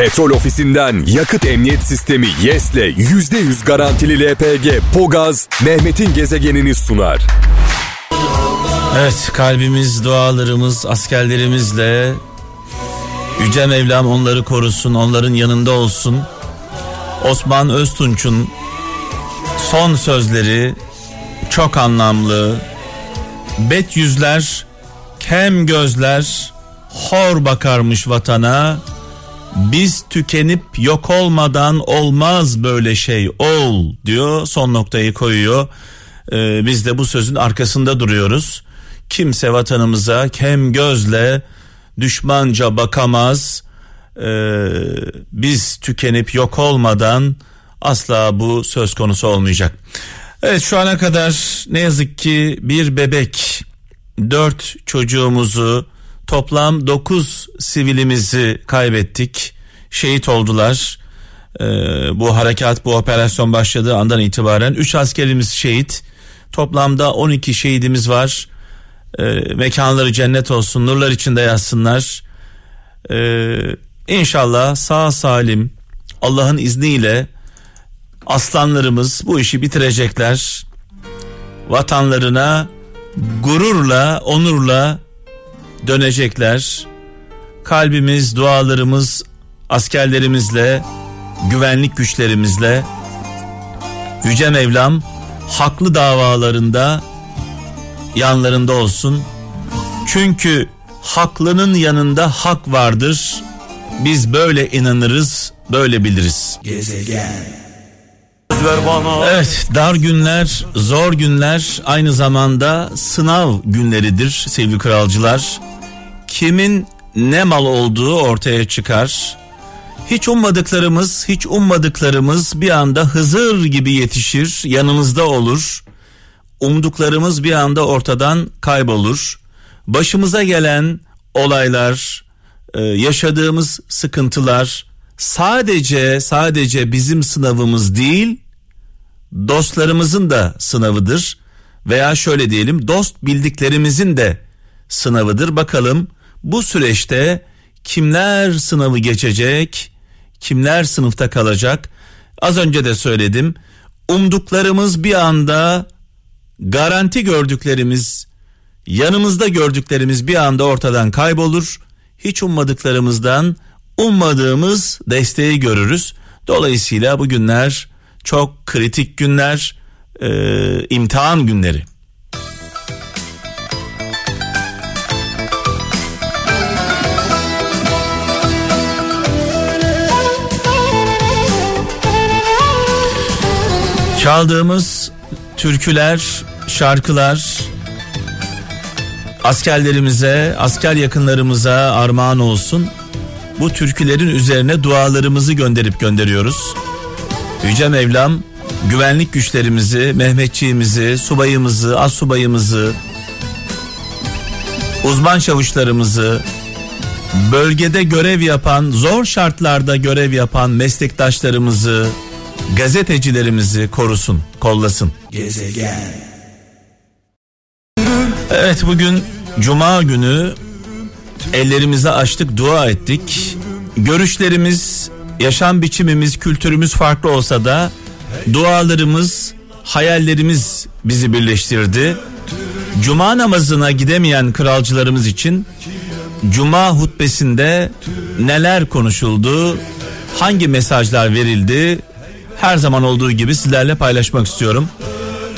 Petrol Ofisi'nden yakıt emniyet sistemi YES'le %100 garantili LPG Pogaz Mehmet'in gezegenini sunar. Evet, kalbimiz, dualarımız askerlerimizle. Yüce Mevlam onları korusun, onların yanında olsun. Osman Öztunç'un son sözleri çok anlamlı. Bet yüzler, kem gözler hor bakarmış vatana. Biz tükenip yok olmadan olmaz böyle şey, ol diyor, son noktayı koyuyor. Biz de bu sözün arkasında duruyoruz. Kimse vatanımıza kem gözle düşmanca bakamaz. Biz tükenip yok olmadan asla bu söz konusu olmayacak. Evet, şu ana kadar ne yazık ki bir bebek, 4 çocuğumuzu, toplam 9 sivilimizi kaybettik. Şehit oldular. Bu harekat, bu operasyon başladığı andan itibaren 3 askerimiz şehit. Toplamda 12 şehidimiz var. Mekanları cennet olsun, nurlar içinde yatsınlar. İnşallah sağ salim Allah'ın izniyle aslanlarımız bu işi bitirecekler. Vatanlarına gururla, onurla dönecekler. Kalbimiz, dualarımız askerlerimizle, güvenlik güçlerimizle. Yüce Mevlam haklı davalarında yanlarında olsun. Çünkü haklının yanında hak vardır. Biz böyle inanırız, böyle biliriz. Gezegen. Evet, dar günler, zor günler aynı zamanda sınav günleridir sevgili kralcılar. Kimin ne mal olduğu ortaya çıkar. Hiç ummadıklarımız bir anda Hızır gibi yetişir, yanımızda olur. Umduklarımız bir anda ortadan kaybolur. Başımıza gelen olaylar, yaşadığımız sıkıntılar sadece bizim sınavımız değil, dostlarımızın da sınavıdır. Veya şöyle diyelim, dost bildiklerimizin de sınavıdır. Bakalım bu süreçte kimler sınavı geçecek, kimler sınıfta kalacak? Az önce de söyledim. Umduklarımız bir anda, garanti gördüklerimiz, yanımızda gördüklerimiz bir anda ortadan kaybolur. Hiç ummadıklarımızdan ummadığımız desteği görürüz. Dolayısıyla bu günler çok kritik günler, imtihan günleri. Çaldığımız türküler, şarkılar askerlerimize, asker yakınlarımıza armağan olsun. Bu türkülerin üzerine dualarımızı gönderiyoruz. Yüce Mevlam güvenlik güçlerimizi, Mehmetçiğimizi, subayımızı, assubayımızı, uzman çavuşlarımızı, bölgede görev yapan, zor şartlarda görev yapan meslektaşlarımızı, gazetecilerimizi korusun, kollasın. Gezegen. Evet, bugün Cuma günü, ellerimizi açtık, dua ettik. Görüşlerimiz, yaşam biçimimiz, kültürümüz farklı olsa da dualarımız, hayallerimiz bizi birleştirdi. Cuma namazına gidemeyen kralcılarımız için Cuma hutbesinde neler konuşuldu, hangi mesajlar verildi, her zaman olduğu gibi sizlerle paylaşmak istiyorum.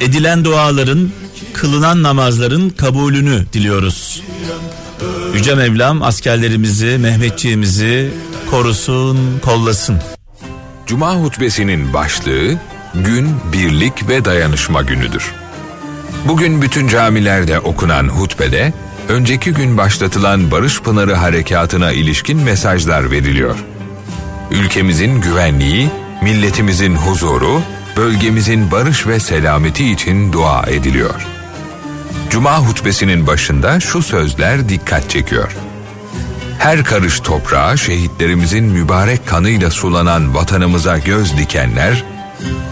Edilen duaların, kılınan namazların kabulünü diliyoruz. Yüce Mevlam askerlerimizi, Mehmetçiğimizi korusun, kollasın. Cuma hutbesinin başlığı, gün birlik ve dayanışma günüdür. Bugün bütün camilerde okunan hutbede, önceki gün başlatılan Barış Pınarı Harekatı'na ilişkin mesajlar veriliyor. Ülkemizin güvenliği, milletimizin huzuru, bölgemizin barış ve selameti için dua ediliyor. Cuma hutbesinin başında şu sözler dikkat çekiyor. Her karış toprağa şehitlerimizin mübarek kanıyla sulanan vatanımıza göz dikenler,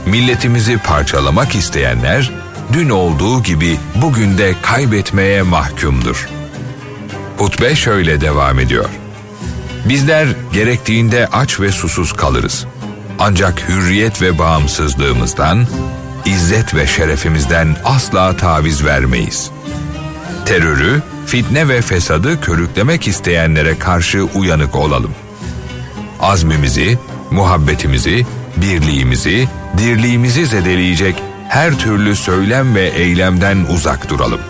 milletimizi parçalamak isteyenler, dün olduğu gibi bugün de kaybetmeye mahkumdur. Hutbe şöyle devam ediyor. Bizler gerektiğinde aç ve susuz kalırız. Ancak hürriyet ve bağımsızlığımızdan, izzet ve şerefimizden asla taviz vermeyiz. Terörü, fitne ve fesadı körüklemek isteyenlere karşı uyanık olalım. Azmimizi, muhabbetimizi, birliğimizi, dirliğimizi zedeleyecek her türlü söylem ve eylemden uzak duralım.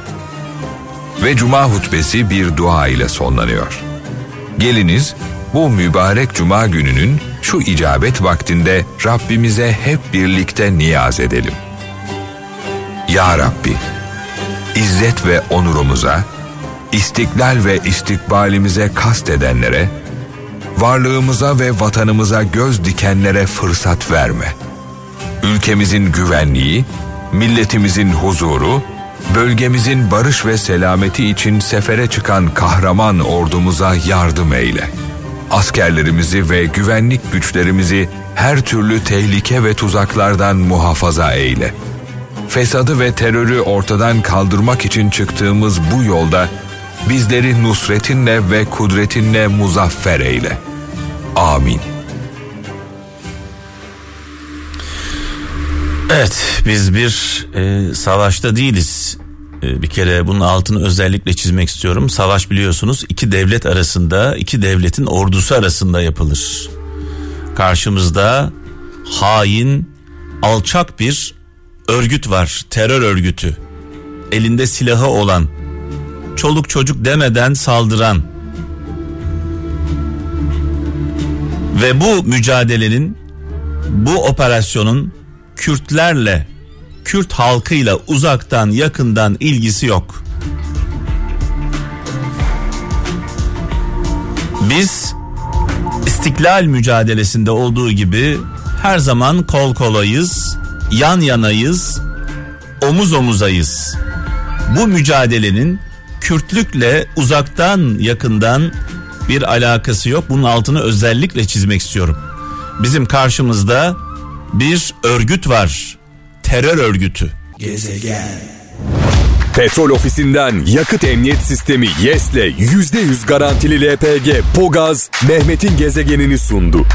Ve Cuma hutbesi bir dua ile sonlanıyor. Geliniz bu mübarek Cuma gününün şu icabet vaktinde Rabbimize hep birlikte niyaz edelim. Ya Rabbi, izzet ve onurumuza, istiklal ve istikbalimize kast edenlere, varlığımıza ve vatanımıza göz dikenlere fırsat verme. Ülkemizin güvenliği, milletimizin huzuru, bölgemizin barış ve selameti için sefere çıkan kahraman ordumuza yardım eyle. Askerlerimizi ve güvenlik güçlerimizi her türlü tehlike ve tuzaklardan muhafaza eyle. Fesadı ve terörü ortadan kaldırmak için çıktığımız bu yolda bizleri nusretinle ve kudretinle muzaffer eyle. Amin. Evet, biz bir savaşta değiliz. Bir kere bunun altını özellikle çizmek istiyorum. Savaş, biliyorsunuz, iki devlet arasında, iki devletin ordusu arasında yapılır. Karşımızda hain, alçak bir örgüt var. Terör örgütü. Elinde silahı olan, çoluk çocuk demeden saldıran ve bu mücadelenin, bu operasyonun Kürtlerle, Kürt halkıyla uzaktan yakından ilgisi yok. Biz istiklal mücadelesinde olduğu gibi her zaman kol kolayız, yan yanayız, omuz omuzayız. Bu mücadelenin Kürtlükle uzaktan yakından bir alakası yok. Bunun altını özellikle çizmek istiyorum. Bizim karşımızda bir örgüt var. Terör örgütü. Gezegen. Petrol Ofisi'nden yakıt emniyet sistemi YES'le %100 garantili LPG Pogaz Mehmet'in gezegenini sundu.